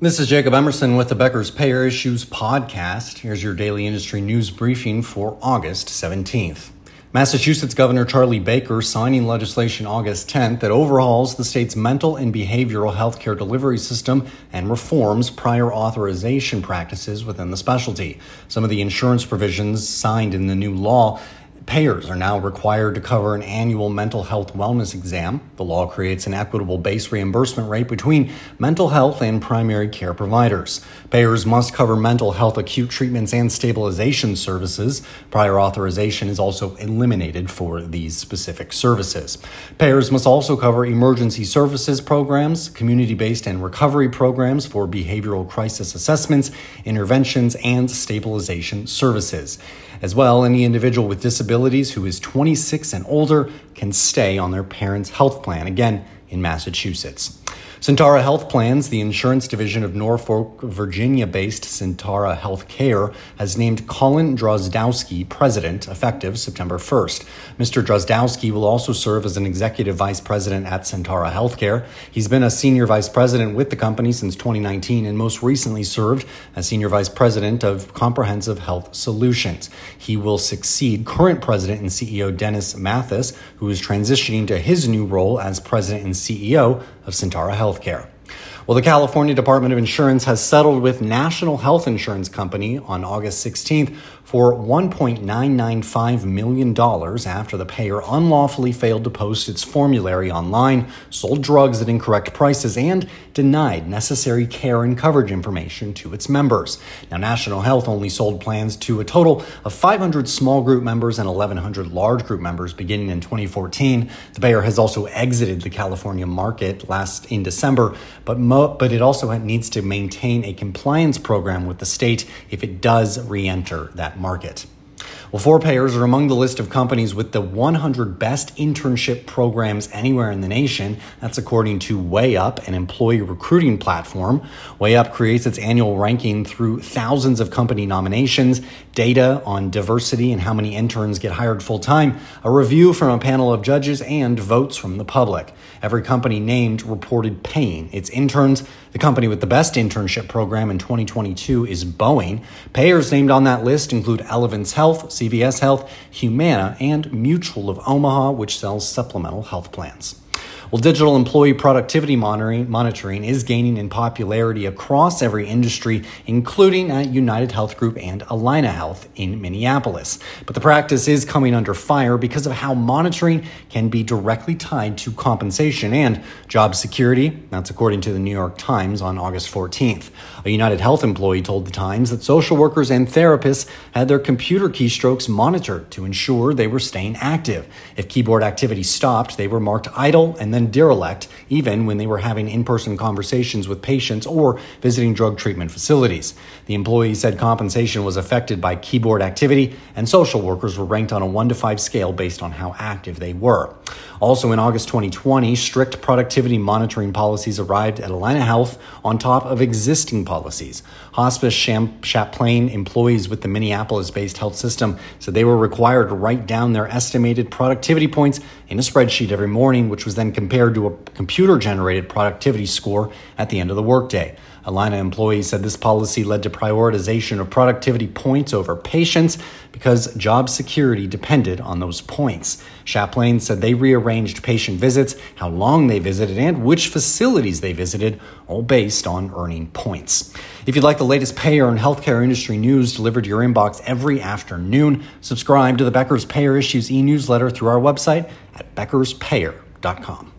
This is Jacob Emerson with the Becker's Payer Issues podcast. Here's your daily industry news briefing for August 17th. Massachusetts Governor Charlie Baker signing legislation August 10th that overhauls the state's mental and behavioral health care delivery system and reforms prior authorization practices within the specialty. Some of the insurance provisions signed in the new law. Payers are now required to cover an annual mental health wellness exam. The law creates an equitable base reimbursement rate between mental health and primary care providers. Payers must cover mental health acute treatments and stabilization services. Prior authorization is also eliminated for these specific services. Payers must also cover emergency services programs, community-based and recovery programs for behavioral crisis assessments, interventions, and stabilization services. As well, any individual with disabilities who is 26 and older can stay on their parents' health plan, again, in Massachusetts. Centara Health Plans, the insurance division of Norfolk, Virginia-based Centara Healthcare, has named Colin Drozdowski president effective September 1st. Mr. Drozdowski will also serve as an executive vice president at Centara Healthcare. He's been a senior vice president with the company since 2019 and most recently served as senior vice president of Comprehensive Health Solutions. He will succeed current president and CEO Dennis Mathis, who is transitioning to his new role as president and CEO of Centara Healthcare. Well, the California Department of Insurance has settled with National Health Insurance Company on August 16th for $1.995 million after the payer unlawfully failed to post its formulary online, sold drugs at incorrect prices, and denied necessary care and coverage information to its members. Now, National Health only sold plans to a total of 500 small group members and 1,100 large group members beginning in 2014. The payer has also exited the California market in December, but it also needs to maintain a compliance program with the state if it does re-enter that market. Well, four payers are among the list of companies with the 100 best internship programs anywhere in the nation. That's according to WayUp, an employee recruiting platform. WayUp creates its annual ranking through thousands of company nominations, data on diversity and how many interns get hired full-time, a review from a panel of judges, and votes from the public. Every company named reported paying its interns. The company with the best internship program in 2022 is Boeing. Payers named on that list include Elevance Health, CVS Health, Humana, and Mutual of Omaha, which sells supplemental health plans. Well, digital employee productivity monitoring is gaining in popularity across every industry, including at United Health Group and Allina Health in Minneapolis. But the practice is coming under fire because of how monitoring can be directly tied to compensation and job security. That's according to the New York Times on August 14th. A United Health employee told the Times that social workers and therapists had their computer keystrokes monitored to ensure they were staying active. If keyboard activity stopped, they were marked idle and then derelict, even when they were having in-person conversations with patients or visiting drug treatment facilities. The employee said compensation was affected by keyboard activity, and social workers were ranked on a 1-to-5 scale based on how active they were. Also in August 2020, strict productivity monitoring policies arrived at Allina Health on top of existing policies. Hospice Chaplain employees with the Minneapolis-based health system said they were required to write down their estimated productivity points in a spreadsheet every morning, which was then compared to a computer-generated productivity score at the end of the workday. Allina employees said this policy led to prioritization of productivity points over patients because job security depended on those points. Chaplain said they rearranged patient visits, how long they visited, and which facilities they visited, all based on earning points. If you'd like the latest payer and healthcare industry news delivered to your inbox every afternoon, subscribe to the Becker's Payer Issues e-newsletter through our website at beckerspayer.com.